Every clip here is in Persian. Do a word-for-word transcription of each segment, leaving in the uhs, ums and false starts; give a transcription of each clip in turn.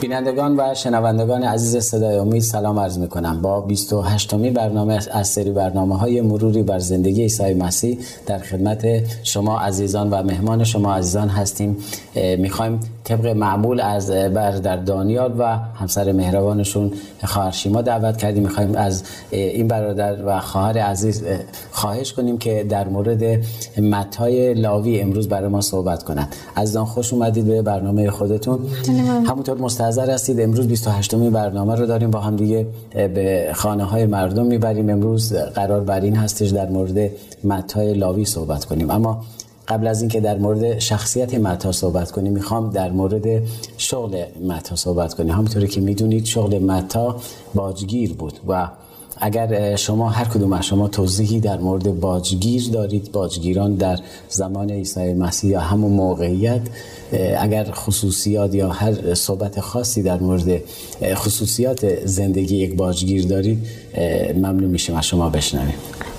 بینندگان و شنوندگان عزیز صدای امید سلام عرض میکنم. با بیست و هشتمین برنامه از سری برنامه‌های مروری بر زندگی عیسی مسیح در خدمت شما عزیزان و مهمان شما عزیزان هستیم. میخوایم طبق معمول از برادر دانیال و همسر مهربانشون خواهر شیما دعوت کردیم. میخوایم از این برادر و خواهر عزیز خواهش کنیم که در مورد متی لاوی امروز برای ما صحبت کنند. عزیزان خوش اومدید به برنامه خودتون. همونطور مستحضر هستید امروز بیست و هشتمین برنامه رو داریم با هم دیگه به خانه های مردم میبریم. امروز قرار بر این هستش در مورد متی لاوی صحبت کنیم، اما قبل از اینکه در مورد شخصیت متی صحبت کنیم میخوام در مورد شغل متی صحبت کنیم. همونطوری که میدونید شغل متی باجگیر بود و اگر شما هر کدوم از شما توضیحی در مورد باجگیر دارید، باجگیران در زمان عیسی مسیح یا همون موقعیت، اگر خصوصیات یا هر صحبت خاصی در مورد خصوصیات زندگی یک باجگیر دارید ممنون میشم از شما بشنویم.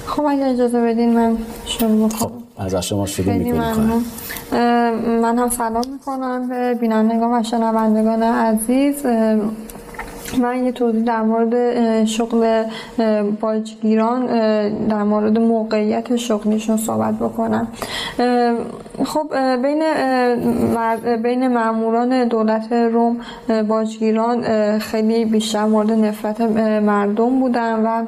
خب اگر اجازه بدین من شروع بکنم. خب. از شما شروع می‌کنم. من هم سلام می‌کنم به بینندگان و شنوندگان عزیز. من یه توضیح در مورد شغل باجگیران در مورد موقعیت شغلیشون صحبت بکنم. خب بین بین ماموران دولت روم باجگیران خیلی بیشتر مورد نفرت مردم بودن و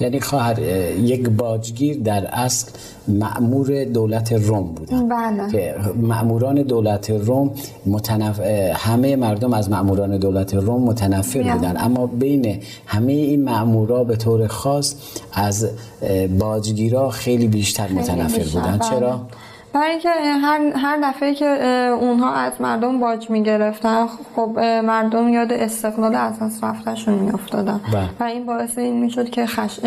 یعنی خواهر یک باجگیر در اصل مأمور دولت روم بودن. بله. که مأموران دولت روم متنف... همه مردم از مأموران دولت روم متنفر بله. بودن، اما بین همه این مأمورا به طور خاص از باجگیرا خیلی بیشتر خیلی متنفر بیشتر. بودن. بله. چرا؟ برای اینکه هر هر دفعه که اونها از مردم باج میگرفتن خب مردم یاد استقلال از از رفتنشون میافتادن و این باعث این میشد که خش...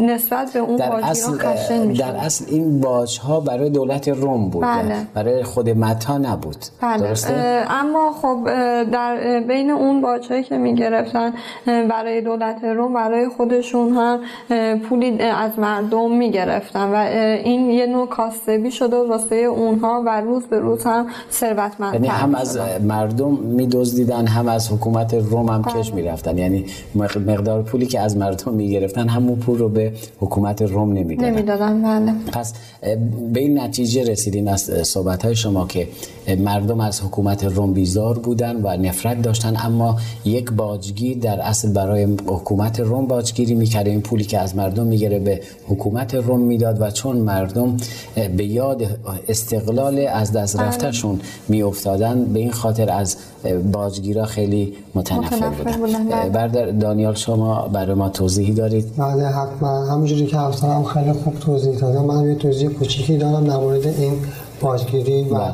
نسبت به اون باجیران خشن میشد. در اصل این باجها برای دولت روم بود بله. برای خود متی نبود بله. درسته؟ اما خب در بین اون باجهایی که میگرفتن برای دولت روم برای خودشون هم پولی از مردم میگرفتن و این یه نوع کاسبی شد و اونها و روز به روز هم ثروتمند یعنی هم از مردم می‌دزدیدن هم از حکومت روم هم بله. کش می‌رفتن، یعنی مقدار پولی که از مردم می‌گرفتن همون پول رو به حکومت روم نمی‌دادن نمی‌دادن بله. پس به این نتیجه رسیدیم از صحبت‌های شما که مردم از حکومت روم بیزار بودن و نفرت داشتن، اما یک باجگیر در اصل برای حکومت روم باجگیری می‌کرد، این پولی که از مردم می‌گرفت به حکومت روم میداد و چون مردم به یاد استقلال از دست رفتشون می افتادن به این خاطر از باجگیرا خیلی متنفر بودن. برادر دانیال شما برای ما توضیحی دارید؟ بله حتما، همونجوری که افسرم خیلی خوب توضیح دادم من یه توضیح کوچیکی دارم در مورد این باجگیری و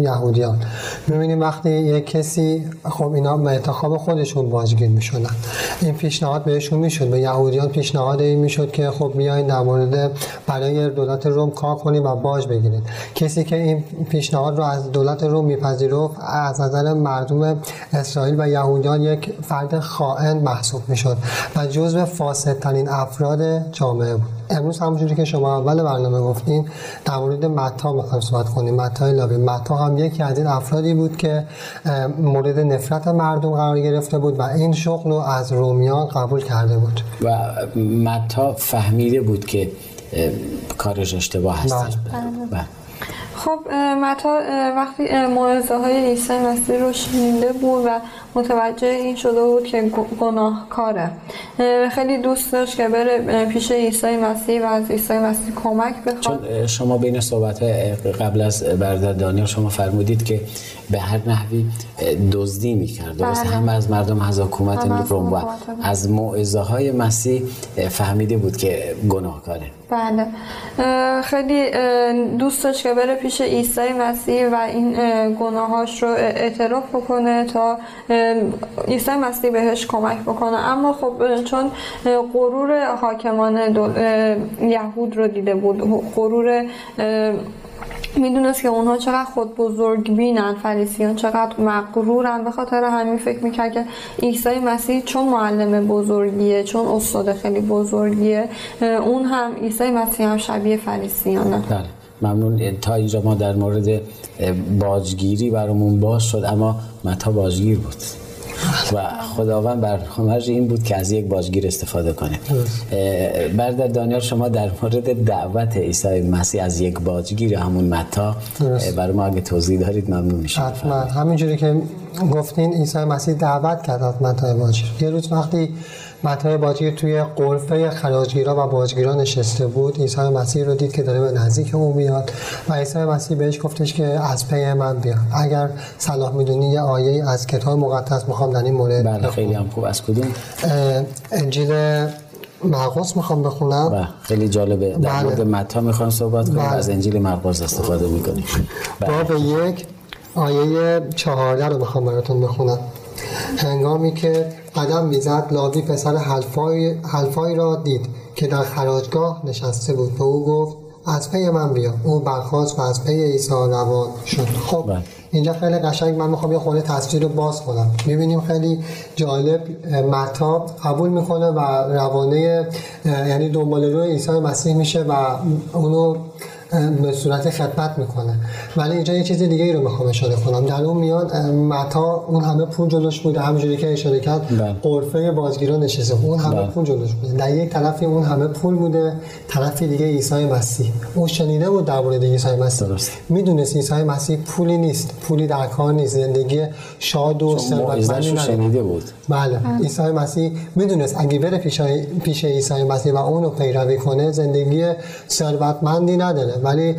یهودیان. می‌بینیم وقتی یک کسی خب اینا به انتخاب خودشون باجگیر می‌شدن. این پیشنهاد بهشون می‌شد، به یهودیان پیشنهاد این می‌شد که خب بیاین در مورد برای دولت روم کار کنید و باج بگیرید. کسی که این پیشنهاد رو از دولت روم می‌پذیرفت از نظر مردم اسرائیل و یهودیان یک فرد خائن محسوب می‌شد و جزو فاسدترین افراد جامعه بود. امروز همونجوری که شما اول برنامه گفتین در مورد متی می‌خوایم صحبت کنیم. متی لاوی متی هم یکی از این افرادی بود که مورد نفرت مردم قرار گرفته بود و این شغل رو از رومیان قبول کرده بود و متی فهمیده بود که کارش اشتباه هستش. خب متی وقتی موعظه‌های عیسی مسیح رو شنیده بود و متوجه این شده بود که گناهکاره، خیلی دوست داشت که بره پیش عیسی مسیح و از عیسی مسیح کمک بخواد. چون شما بین صحبت قبل از برادر دانیال شما فرمودید که به هر نحوی دزدی می‌کرد درست بله. هم از مردم از حکومت روم و از موعظه‌های مسیح فهمیده بود که گناهکاره بله. خیلی دوست داشت که بره پیش عیسی مسیح و این گناهاش رو اعتراف بکنه تا عیسی مسیح بهش کمک بکنه، اما خب چون غرور حاکمان یهود رو دیده بود، غرور میدونست که اونها چقدر خود بزرگ بینن، فریسیان چقدر مغرورن، به خاطر همین فکر میکرد که عیسی مسیح چون معلم بزرگیه، چون استاد خیلی بزرگیه، اون هم عیسی مسیح هم شبیه فریسیانه. بله ممنون. تا اینجا ما در مورد باجگیری برامون باز شد، اما متی باجگیر بود و خداوند برنامه‌اش این بود که از یک باجگیر استفاده کنه. برادر دانیال شما در مورد دعوت عیسی مسیح از یک باجگیر همون متی برای ما اگه توضیح دارید ممنون میشم. حتما. همینجوری که گفتین عیسی مسیح دعوت کرد از متی باجگیر. یه روز وقتی متی باجگیر توی غرفه خراجگیرا و باجگیرا نشسته بود، عیسی مسیح رو دید که داره به نزدیک او میاد و عیسی مسیح بهش گفتش که از پی من بیا. اگر صلاح میدونی یه آیه از کتاب مقدس میخوام در این مورد بخونم. بله خیلی هم خوب. از کدوم؟ انجیل مرقس میخوام بخونم. بله خیلی جالبه. در مورد متی میخوام صحبت کنم. از انجیل مرقس استفاده میکنیم. باب یک آیه چهارده رو میخوام براتون بخونم. هنگامی که قدم میزد لاوی پسر حلفای, حلفای را دید که در خراجگاه نشسته بود، به او گفت از پی من بیا. او برخاست و از پی عیسی روان شد. خب بله. اینجا خیلی قشنگ من میخوام یه خورده تصویر رو باز کنم. میبینیم خیلی جالب متی قبول میکنه و روانه یعنی دنبال روی عیسی مسیح میشه و اونو به صورت خدمت میکنه. ولی اینجا یه چیز دیگه ای رو میخوام اشاره کنم. در اون میان متی اون همه پول جلوش بوده، همونجوری که اشاره کرد غرفه باجگیرا نشسته، اون همه پول جلوش بوده. در یک طرفی اون همه پول بوده، طرفی دیگه عیسی مسیح. او شنیده بود در مورد عیسی مسیح، میدونست عیسی مسیح پولی نیست، پولی در کار نیست، زندگی شاد و ثروتمندی شنیده بود. بله عیسی مسیح میدونست اگه بره پیش پیش عیسی مسیح و اونو پیروی کنه زندگی ثروتمندی نداره. ولی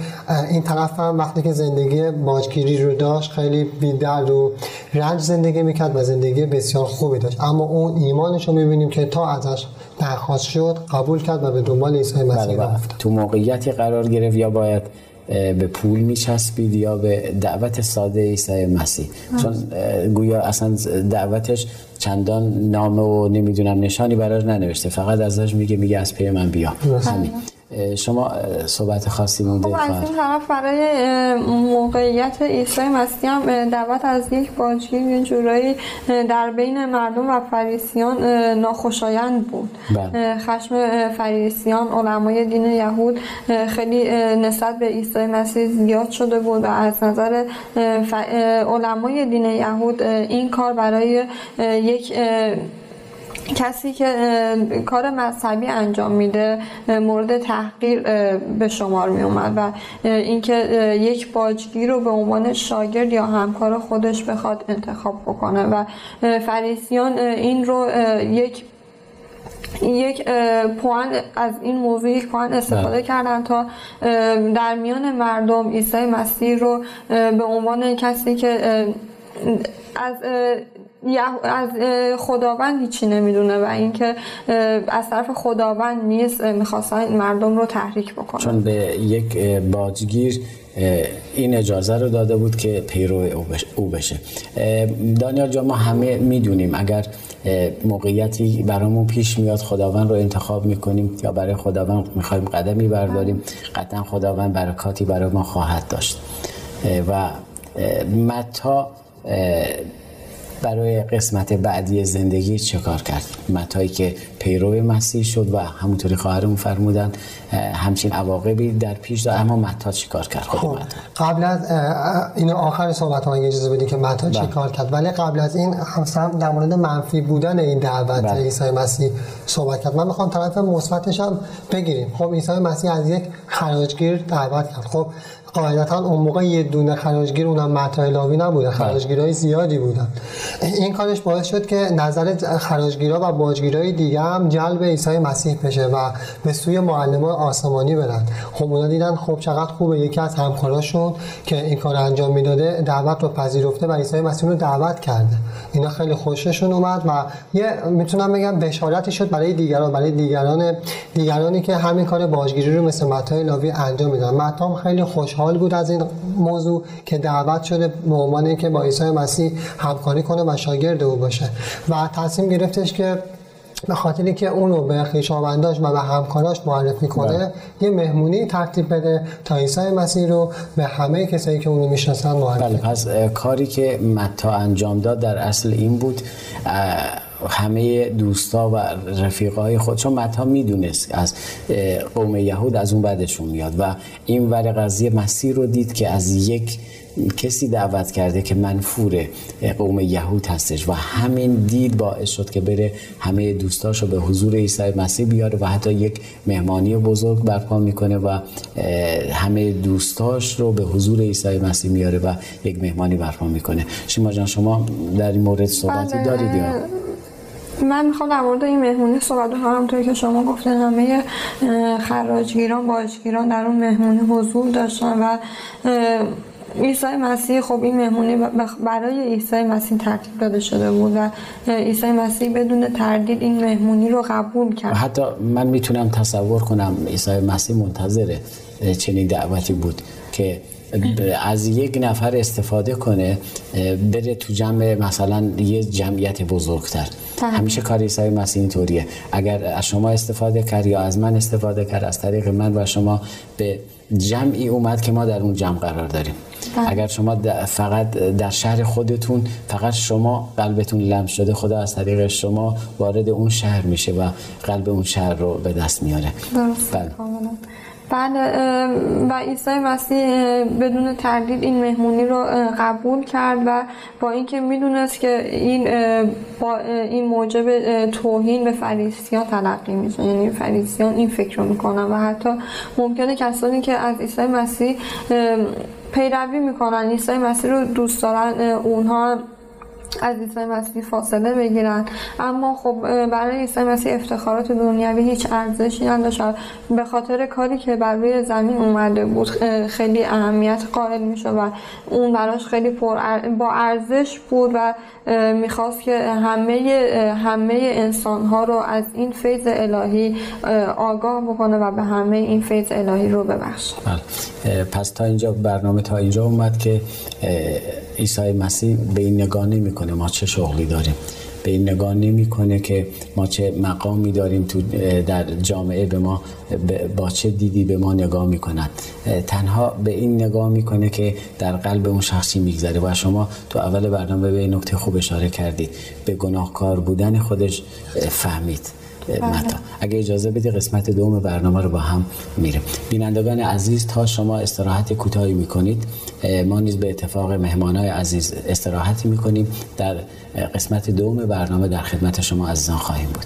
این طرف هم وقتی که زندگی باجگیری رو داشت خیلی بی‌درد و رنج زندگی میکرد و زندگی بسیار خوبی داشت، اما اون ایمانش رو میبینیم که تا ازش درخواست شد قبول کرد و به دنبال عیسی مسیح رفت. تو موقعیتی قرار گرفت یا باید به پول میچسبید یا به دعوت ساده عیسی مسیح، چون گویا اصلا دعوتش چندان نامه و نمیدونم نشانی براش ننوشته، فقط ازش میگه میگه از پی من بیا. همین. شما صحبت خاصی مونده؟ خب از این طرف برای موقعیت عیسی مسیح هم دعوت از یک باجگیر یه جورایی در بین مردم و فریسیان ناخوشایند بود. بله. خشم فریسیان، علمای دین یهود خیلی نسبت به عیسی مسیح زیاد شده بود و از نظر ف... علمای دین یهود این کار برای یک کسی که کار مذهبی انجام میده مورد تحقیر به شمار می اومد و اینکه یک باجگیر رو به عنوان شاگرد یا همکار خودش بخواد انتخاب بکنه و فریسیان این رو یک یک پوان از این موضوع یک پوان استفاده نه. کردن تا در میان مردم عیسی مسیح رو به عنوان کسی که از از خداوند هیچی نمیدونه و اینکه از طرف خداوند نیست میخواستن مردم رو تحریک بکنن، چون به یک باجگیر این اجازه رو داده بود که پیرو او بشه. دانیال جان ما همه میدونیم اگر موقعیتی برامون پیش میاد خداوند رو انتخاب میکنیم یا برای خداوند میخوایم قدمی برداریم قطعا خداوند برکاتی برای ما خواهد داشت و متی برای قسمت بعدی زندگی چه کار کرد؟ متی که پیرو مسیح شد و همونطوری خواهرمون فرمودن همچین عواقبی در پیش داشت، اما متی چه کار کرد؟ خب قبل از این آخر صحبت ها اجازه بدید که متی چه کار کرد، ولی قبل از این هم در مورد منفی بودن این دعوت عیسی مسیح صحبت کرد. من میخوام طرف مثبتش هم بگیریم. خب عیسی مسیح از یک خراجگیر دعوت کرد. خب قاعدتا اون موقع یه دونه خراجگیر، اونم متی لاوی نبوده، خراجگیرای زیادی بودن. این کارش باعث شد که نظر خراجگیرا و باجگیرای دیگه هم جلب عیسی مسیح بشه و به سوی معلمای آسمانی برن. خب اونا دیدن خب چقدر خوبه یکی از همکاراشون که این کار انجام میداده دعوت رو پذیرفته و عیسی مسیح رو دعوت کرده، اینا خیلی خوششون اومد و یه میتونم بگم بشارتی شد برای دیگران، برای دیگران دیگرانی که همین کار باجگیری رو مثل متی لاوی انجام میدادن. متی هم خیلی خوش حال بود از این موضوع که دعوت شده به عنوان اینکه با عیسی مسیح همکاری کنه و شاگرد او باشه و تصمیم گرفتش که به خاطر اینکه اون رو به خویشاونداش و به همکاراش معرفی کنه بله. یه مهمونی ترتیب بده تا عیسی مسیح رو به همه کسایی که اون رو میشناسن معرفی بله. پس کاری که متی انجام داد در اصل این بود همه دوستا و رفیقای خودشون متی میدونست از قوم یهود از اون بعدشون میاد و این ور قضیه مسیح رو دید که از یک کسی دعوت کرده که منفور قوم یهود هستش و همین دید باعث شد که بره همه دوستاشو به حضور عیسی مسیح بیاره و حتی یک مهمانی بزرگ برپا میکنه و همه دوستاش رو به حضور عیسی مسیح میاره و یک مهمانی برپا میکنه. شیما جان شما در این مورد صحبتی دارید یا؟ من میخوام در مورد این مهمونی صحبت کنم. توی که شما گفتین همه خراجگیران باجگیران در اون مهمونی حضور داشتن و عیسی مسیح خب این مهمونی برای عیسی مسیح ترتیب داده شده بود و عیسی مسیح بدون تردید این مهمونی رو قبول کرد. حتی من میتونم تصور کنم عیسی مسیح منتظر چنین دعوتی بود که از یک نفر استفاده کنه بره تو جمع مثلا یه جمعیت بزرگتر. همیشه کار عیسی مسیح اینطوریه، اگر از شما استفاده کرد یا از من استفاده کرد از طریق من و شما به جمعی اومد که ما در اون جمع قرار داریم. اگر شما فقط در شهر خودتون فقط شما قلبتون لمس شده خدا از طریق شما وارد اون شهر میشه و قلب اون شهر رو به دست میاره. بله بعد و عیسی مسیح بدون تردید این مهمونی رو قبول کرد و با اینکه میدونست که این با این موجب توهین به فریسیان تلقی میشه، یعنی فریسیان این فکر رو میکنن و حتی ممکنه کسانی که از عیسی مسیح پیروی میکنن عیسی مسیح رو دوست دارن اونها از عیسی مسیح فاصله بگیرن، اما خب برای عیسی مسیح افتخارات دنیوی هیچ ارزشی نداشت. به خاطر کاری که بر روی زمین اومده بود خیلی اهمیت قائل میشه و اون براش خیلی پر با ارزش بود و میخواست که همه همه انسانها رو از این فیض الهی آگاه بکنه و به همه این فیض الهی رو ببخشه. پس تا اینجا برنامه تا اینجا اومد که عیسی مسیح به این نگاه نمی کنه ما چه شغلی داریم، به این نگاه نمی کنه که ما چه مقامی داریم تو در جامعه، به ما با چه دیدی به ما نگاه می کنن، تنها به این نگاه می کنه که در قلب اون شخصی میگذره و شما تو اول برنامه به نکته خوب اشاره کردید، به گناهکار بودن خودش فهمید. متا. اگه اجازه بدی قسمت دوم برنامه رو با هم میریم. بینندگان عزیز تا شما استراحت کوتاهی میکنید ما نیز به اتفاق مهمانای عزیز استراحت میکنیم. در قسمت دوم برنامه در خدمت شما عزیزان خواهیم بود.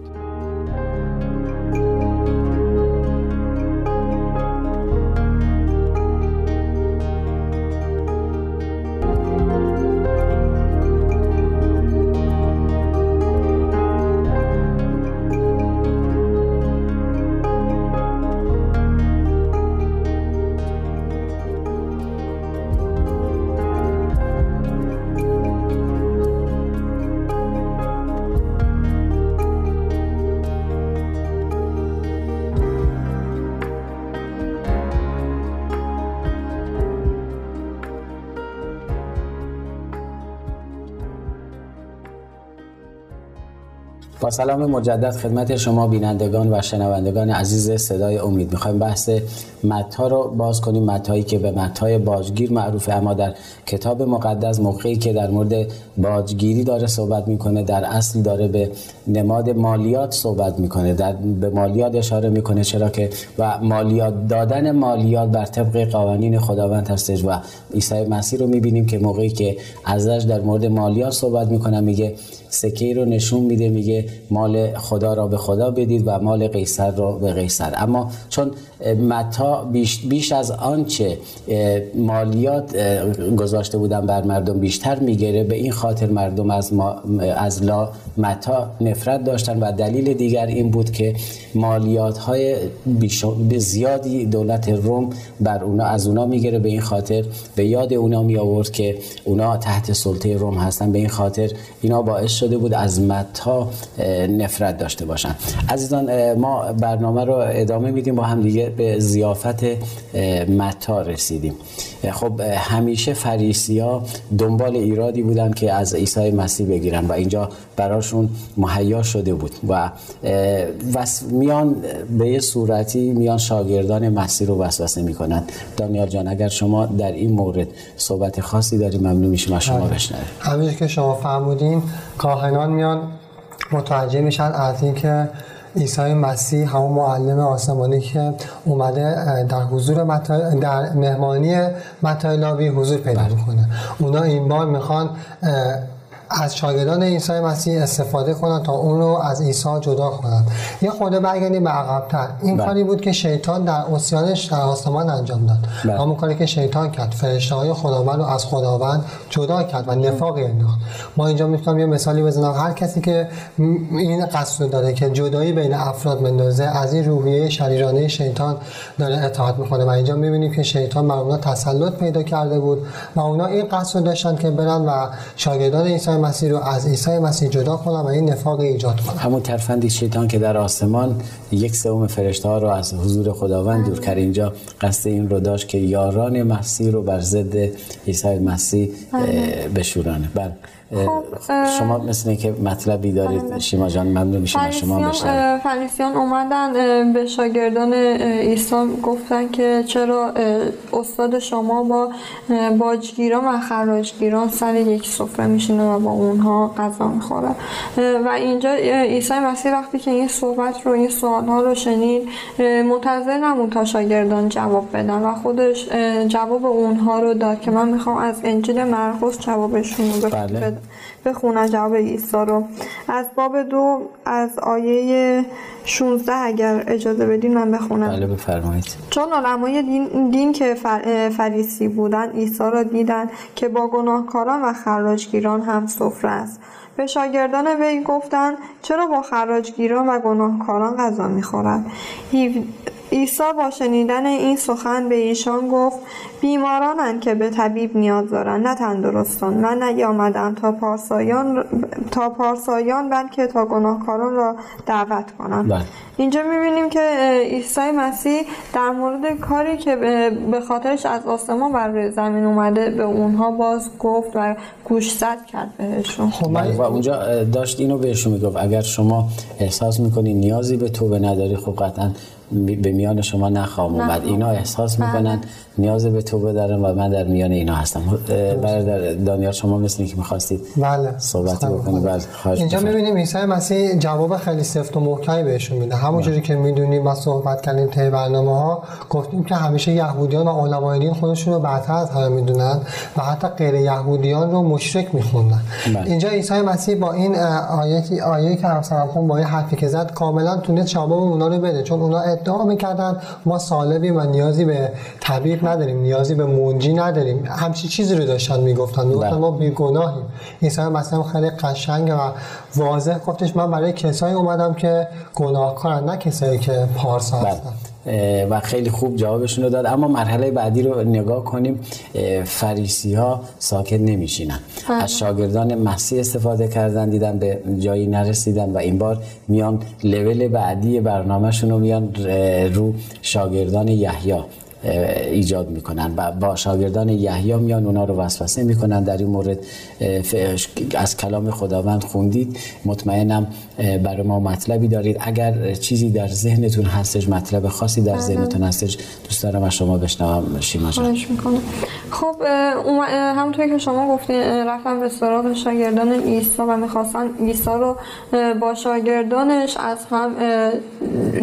با سلام مجدد خدمت شما بینندگان و شنوندگان عزیز صدای امید. میخوایم بحث متی رو باز کنیم، متی‌ای که به متی باجگیر معروفه، اما در کتاب مقدس موقعی که در مورد باجگیری داره صحبت میکنه در اصل داره به نماد مالیات صحبت میکنه، در به مالیات اشاره میکنه، چرا که و مالیات دادن مالیات بر طبق قوانین خداوند هستش. و عیسی مسیح رو میبینیم که موقعی که ازش در مورد مالیات صحبت میکنه میگه سکه رو نشون میده، میگه مال خدا را به خدا بدید و مال قیصر را به قیصر. اما چون متی بیش, بیش از آنچه مالیات گذاشته بودن بر مردم بیشتر میگیره، به این خاطر مردم از, ما، از لا متی نفرت داشتن. و دلیل دیگر این بود که مالیات های زیادی دولت روم بر اونا از اونا میگیره، به این خاطر به یاد اونا می آورد که اونا تحت سلطه روم هستن، به این خاطر اینا باعث شده بود از متی نفرت داشته باشن. عزیزان ما برنامه رو ادامه میدیم، با هم دیگه به ضیافت متی رسیدیم. خب همیشه فریسی‌ها دنبال ایرادی بودن که از عیسی مسیح بگیرن و اینجا براشون مهیا شده بود و میان به یه صورتی میان شاگردان مسیح رو وسوسه میکنن. دانیال جان اگر شما در این مورد صحبت خاصی دارید ممنون میشم از شما بشنویم. همونجوری که شما فرمودین کاهنان میان متوجه میشن از اینکه عیسی مسیح همون معلم آسمانی که اومده در حضور متی در مهمانی متی لاوی حضور پیدا میکنه. اونا این بار میخوان از شاگردان عیسی مسیح استفاده کنند تا اون رو از عیسی جدا کنند. یه خورده برگردیم به عقب‌تر. این بله. کاری بود که شیطان در عصیانش در آسمان انجام داد. بله. همون کاری که شیطان کرد، فرشته‌های خداوند رو از خداوند جدا کرد و نفاقی انداخت. ما اینجا می‌تونم یه مثالی بزنم. هر کسی که این قصد داره که جدایی بین افراد بندازه، از این روحیه شریرانه شیطان داره اطاعت می‌کنه. و اینجا می‌بینیم که شیطان بر اونها تسلط پیدا کرده بود و اونها این قصد داشتن که برن و شاگردان عیسی مسیح رو از عیسی مسیح جدا کنم و این نفاق ایجاد کنم. همون ترفند شیطان که در آسمان یک سوم فرشته‌ها رو از حضور خداوند دور کرد. اینجا قصد این رو داشت که یاران مسیح رو بر ضد عیسی مسیح بشورانه. بله شما مثل که مطلبی دارید شیما جان ممنون میشم از شما بشنوم. فریسیان اومدن به شاگردان عیسی گفتن که چرا استاد شما با باجگیران و خراجگیران سر یک سفره میشینه و با اونها غذا میخوره. و اینجا عیسی مسیح وقتی که این صحبت رو این سوالها رو شنید منتظر نموند تا شاگردان جواب بدن و خودش جواب اونها رو داد که من میخوام از انجیل مرقس جوابشون رو بدم. بخونم جواب عیسی رو از باب دو از آیه شانزده اگر اجازه بدین من بخونم. بله بفرمایید. چون علمای دین, دین که فر، فریسی بودند عیسی را دیدند که با گناهکاران و خراجگیران هم سفره است. به شاگردان وی گفتند چرا با خراجگیران و گناهکاران غذا می‌خورد؟ عیسی با شنیدن این سخن به ایشان گفت بیمارانند که به طبیب نیاز دارند نه تندرستان. من نیامدم تا پارسایان تا پارسایان بلکه تا گناهکاران را دعوت کنم. ده. اینجا می‌بینیم که عیسی مسیح در مورد کاری که به خاطرش از آسمان بر روی زمین اومده به اونها باز گفت و گوشزد کرد بهشون. خب و اونجا داشت اینو بهشون میگفت اگر شما احساس می‌کنید نیازی به توبه نداری خب قطعاً به میان شما نخواهم اومد. اینا احساس میکنن نیاز به توبه دارن و من در میان اینا هستم. برادر دانیال شما مثل اینکه میخواستید بله. صحبت بکنید. بله. اینجا میبینیم عیسی مسیح جواب خیلی سفت و محکمی بهشون میده. همونجوری که میدونیم ما صحبت کردیم طی برنامه ها گفتیم که همیشه یهودیان و علمای دین خودشون رو برتر از همه میدونن و حتی غیر یهودیان رو مشرک میخوندن. بله. اینجا عیسی مسیح با این آیه آیه که همسرم خون با این حرفی که زد کاملا تونه جواب اونا رو بده چون اونا ادعا میکردن ما سالبیم و نیازی به طبیب نداریم نیازی به منجی نداریم. همچی چیزی رو داشتن میگفتن میگفتن ما بیگناهیم. عیسی مسیح خیلی قشنگ و واضح گفتش من برای کسایی اومدم که گناهکارن نه کسایی که پارسا هستن. و خیلی خوب جوابشون رو داد. اما مرحله بعدی رو نگاه کنیم. فریسی ها ساکت نمیشینن. از شاگردان مسیح استفاده کردن دیدن به جایی نرسیدن و این بار میان لول بعدی برنامهشون رو میان رو شاگردان یحیی ایجاد میکنن و با شاگردان یحیی میان اونا رو وسوسه میکنن. در این مورد از کلام خداوند خوندید، مطمئنم برای ما مطلبی دارید. اگر چیزی در ذهنتون هستش، مطلب خاصی در ذهنتون هستش، دوست دارم از شما بشنوم شیما جان. خب همونطور که شما گفتین رفتم به سراغ شاگردان عیسی و میخواستن عیسی رو با شاگردانش از هم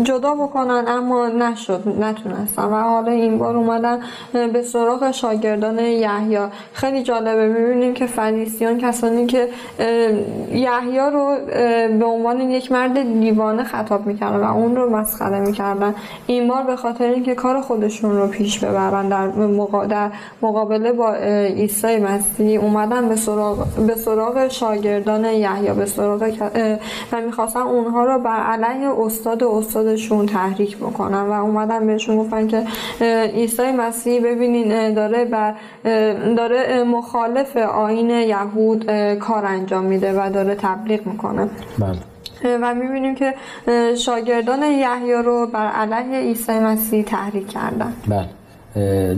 جدا بکنن، اما نشد، نتونستن و حالا این بار اومدن به سراغ شاگردان یحیی. خیلی جالبه، میبینیم که فریسیان، کسانی که یحیی رو به عنوان یک مرد دیوانه خطاب میکردن و اون رو مسخره میکردن، این بار به خاطر اینکه کار خودشون رو پیش ببرن در مقابله با عیسی مسیح اومدن به سراغ به سراغ شاگردان یحیی، به سراغ و میخواستن اونها رو بر علیه استاد و استادشون تحریک بکنن و اومدن بهشون گفتن که عیسی مسیح ببینین داره بر داره مخالف آیین یهود کار انجام میده و داره تبلیغ میکنه. بله. و میبینیم که شاگردان یحیی رو بر علیه عیسی مسیح تحریک کردن. بله.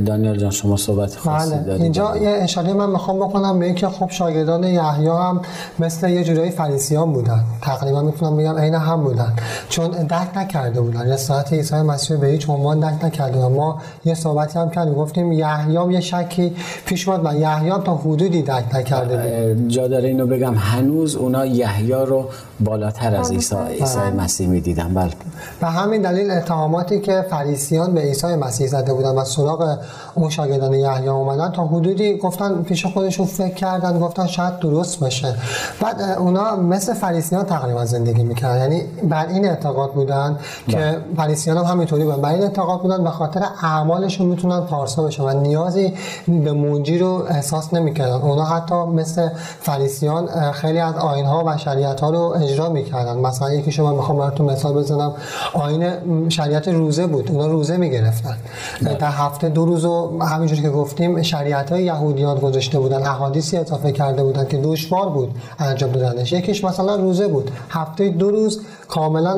دانیال جان شما صحبت خاصی دارید؟ اینجا یه اشاره من میخوام بکنم به اینکه خب شاگردان یحیی هم مثل یه جورایی فریسیان بودن، تقریبا میتونم بگم عین هم بودن، چون درک نکرده بودن رسالت عیسی مسیح به هیچ عنوان درک نکرده بودن. ما یه صحبتی هم کردیم، گفتیم یحیی یه شکی پیش اومد و یحیی تا حدودی درک نکرده بود. جا داره اینو بگم هنوز اونا یحیی رو بالاتر از عیسی عیسی مسیح میدیدن. بله، به همین دلیل اتهاماتی که فریسیان به عیسی مسیح زده بودن و سراغ اون شاگردان یحیی اومدن تا حدودی گفتن پیش خودشون فکر کردن، گفتن شاید درست باشه. بعد اونا مثل فریسیان تقریبا زندگی میکردن، یعنی بر این اعتقاد بودن ده. که فریسیان هم همینطوری بودن، بر این اعتقاد بودن به خاطر اعمالشون میتونن پارسا بشن و نیازی به منجی رو احساس نمیکردن. اونا حتی مثل فریسیان خیلی از آیین‌ها و شریعت‌ها رو اجرا میکردن. مثلا یکی شما میخوام براتون مثال بزنم، آیین شریعت روزه بود، اونا روزه میگرفتن، هفته دو روز رو همینجوری که گفتیم شریعت‌های یهودیان گذاشته بودن، احادیثی اضافه کرده بودن که دشوار بود انجام دادنش. یکیش مثلا روزه بود، هفته دو روز کاملا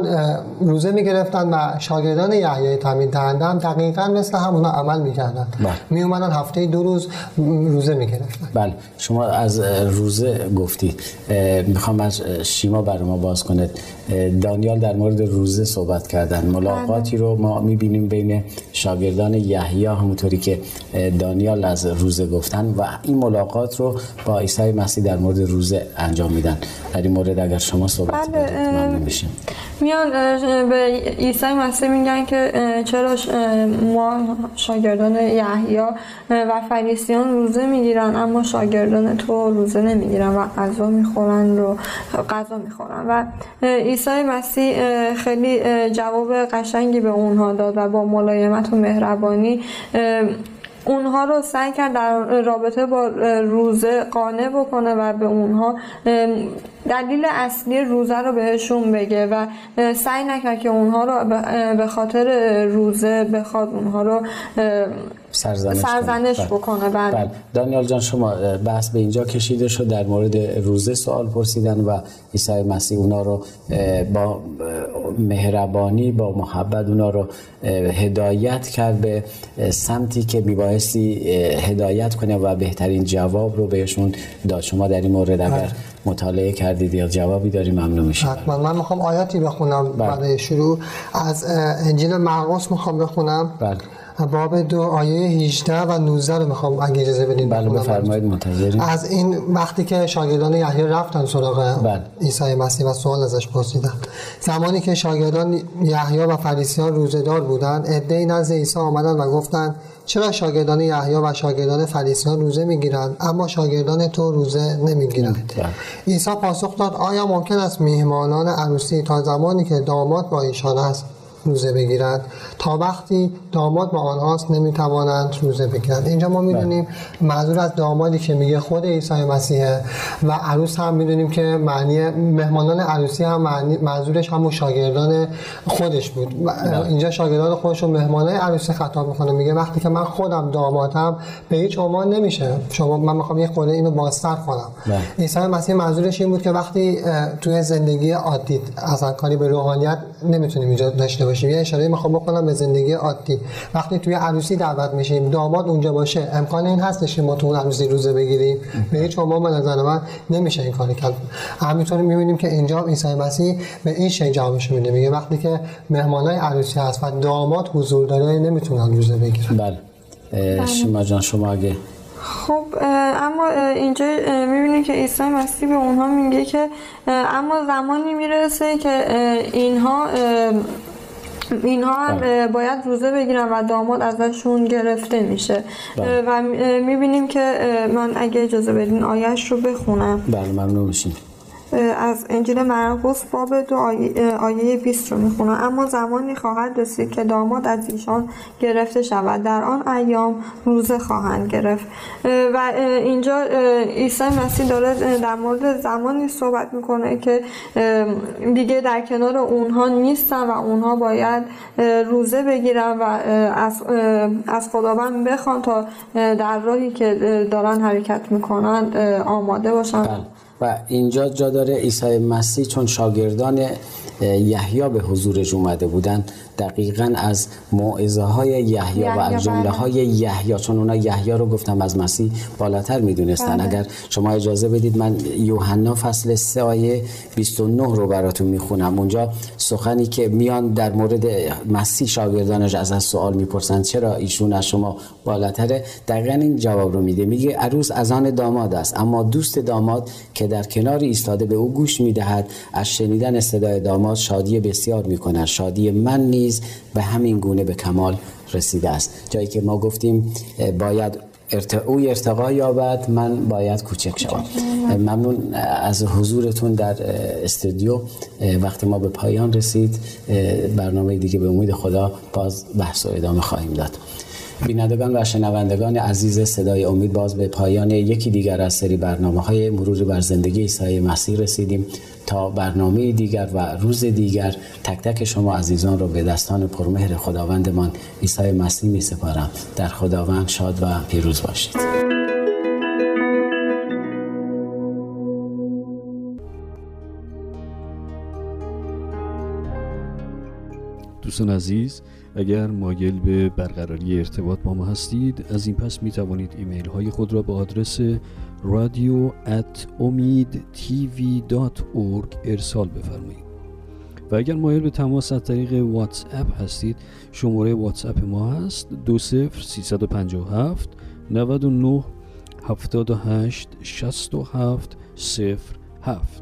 روزه می‌گرفتن و شاگردان یحیی تامین دهنده هم دقیقاً مثل همونا عمل می‌کردن، میومدن هفته دو روز روزه می‌گرفتن. بله، شما از روزه گفتید، میخوام از شیما برام باز کنید. دانیال در مورد روزه صحبت کردن، ملاقاتی رو ما می‌بینیم بین شاگردان یحیی همونطوری که دانیال از روزه گفتن و این ملاقات رو با عیسی مسیح در مورد روزه انجام میدن. در این مورد اگر شما صحبت کنید ممنون میشیم. میان به عیسی مسیح میگن که چرا ما شاگردان یحیی و فریسیان روزه میگیرن اما شاگردان تو روزه نمیگیرن و غذا میخورن رو غذا میخورن و عیسی مسیح خیلی جواب قشنگی به اونها داد و با ملایمت و مهربانی اونها رو سعی کرد در رابطه با روزه قانع بکنه و به اونها دلیل اصلی روزه رو بهشون بگه و سعی نکرد که اونها رو به خاطر روزه بخواد اونها رو سرزنش, سرزنش بکنه. بله، دانیال جان شما بحث به اینجا کشیده شد، در مورد روزه سوال پرسیدن و عیسی مسیح اونا رو با مهربانی با محبت اونا رو هدایت کرد به سمتی که میبایستی هدایت کنه و بهترین جواب رو بهشون داد. شما در این مورد اگر مطالعه کردید یا جوابی داریم ممنون میشم. حتما. من میخوام آیاتی بخونم برد. برای شروع از انجیل مرقس میخوام بخونم، برد. باب دو آیه هجده و نوزده رو میخوام اگه اجازه بدین. بله بفرمایید، منتظریم. از این وقتی که شاگردان یحیی رفتن سراغ عیسی مسیح و سوال ازش پرسیدن. زمانی که شاگردان یحیی و فریسیان روزه‌دار بودند، عده‌ای نزد عیسی آمدند و گفتند چرا شاگردان یحیی و شاگردان فریسیان روزه میگیرند اما شاگردان تو روزه نمیگیرند؟ عیسی پاسخ داد آیا ممکن است میهمانان عروسی تا زمانی که داماد با ایشان است روزه بگیرند؟ تا وقتی داماد با آنهاست نمیتوانند روزه بگیرند. اینجا ما میدونیم منظور از دامادی که میگه خود عیسی مسیحه و عروس هم میدونیم که معنی مهمانان عروسی هم معنی منظورش همون شاگردان خودش بود. اینجا شاگردان خودش رو مهمانان عروسی خطاب میکنه، میگه وقتی که من خودم دامادم به هیچ عنوان نمیشه شما من میخوام یه قله اینو بازتر کنم. عیسی مسیح منظورش این بود که وقتی توی زندگی عادی از کاری به روحانیت نمیتونیم ایجاد داشته باشیم، یه اشاره میخوام بکنم به زندگی عادی. وقتی توی عروسی دعوت میشیم، داماد اونجا باشه، امکان این هستش که ما تو اون عروسی روزه بگیریم؟ به هیچ عنوان به نظر من نمیشه این کاری کرد. همینطور میبینیم که اینجا عیسی مسیح به این شی جوابش میده، میگه وقتی که مهمانای عروسی هست و داماد حضور داره نمیتونن روزه بگیرن. بله شیما جان شما اگه خب اما اینجا میبینی که عیسی مسیح به اونها میگه که اما زمانی میرسه که اینها اینها باید روزه بگیرن و داماد ازشون گرفته میشه. بله. و میبینیم که من اگه اجازه بدین آیهش رو بخونم. بله ممنون میشیم. از انجیل مرقس باب دو آیه, آیه بیست رو میخونم. اما زمانی خواهد رسید که داماد از ایشان گرفته شود، در آن ایام روزه خواهند گرفت. و اینجا عیسی مسیح داره در مورد زمانی صحبت میکنه که دیگه در کنار اونها نیستن و اونها باید روزه بگیرن و از, از خداوند بخوان تا در راهی که دارن حرکت میکنن آماده باشن. و اینجا جا داره عیسی مسیح چون شاگردان یحیی به حضورش اومده بودن، دقیقاً از موعظه های یحیی و از جمله های یحیی، چون اونا یحیی رو گفتم از مسیح بالاتر میدونستن. اگر شما اجازه بدید من یوحنا فصل سه آیه بیست و نه رو براتون میخونم. اونجا سخنی که میان در مورد مسیح شاگردانش از از سوال میپرسن چرا ایشون از شما بالاتره، دقیقاً این جواب رو میده. میگه عروس از آن داماد است، اما دوست داماد که در کنار ایستاده به او گوش میدهد از شنیدن صدای داماد شادی بسیار میکند. شادی من نیز به همین گونه به کمال رسیده است. جایی که ما گفتیم باید ارتقا ارتقا یابد، من باید کوچک شوم. ممنون از حضورتون در استودیو. وقتی ما به پایان رسید، برنامه دیگه به امید خدا باز بحث و ادامه خواهیم داد. بینندگان و شنوندگان عزیز صدای امید، باز به پایان یکی دیگر از سری برنامه‌های مرور بر زندگی عیسی مسیح رسیدیم. تا برنامه دیگر و روز دیگر، تک تک شما عزیزان رو به دستان پرمهر خداوندمان عیسی مسیح می سپارم. در خداوند شاد و پیروز باشید. دوستان عزیز، اگر مایل به برقراری ارتباط با ما هستید، از این پس می توانید ایمیل های خود را به آدرس رادیو ات امید تی وی دات اورگ ارسال بفرمایید. و اگر مایل به تماس از طریق واتس اپ هستید، شماره واتس اپ ما هست دو صفر سه پنج هفت نه نه هفت هشت شش هفت صفر هفت.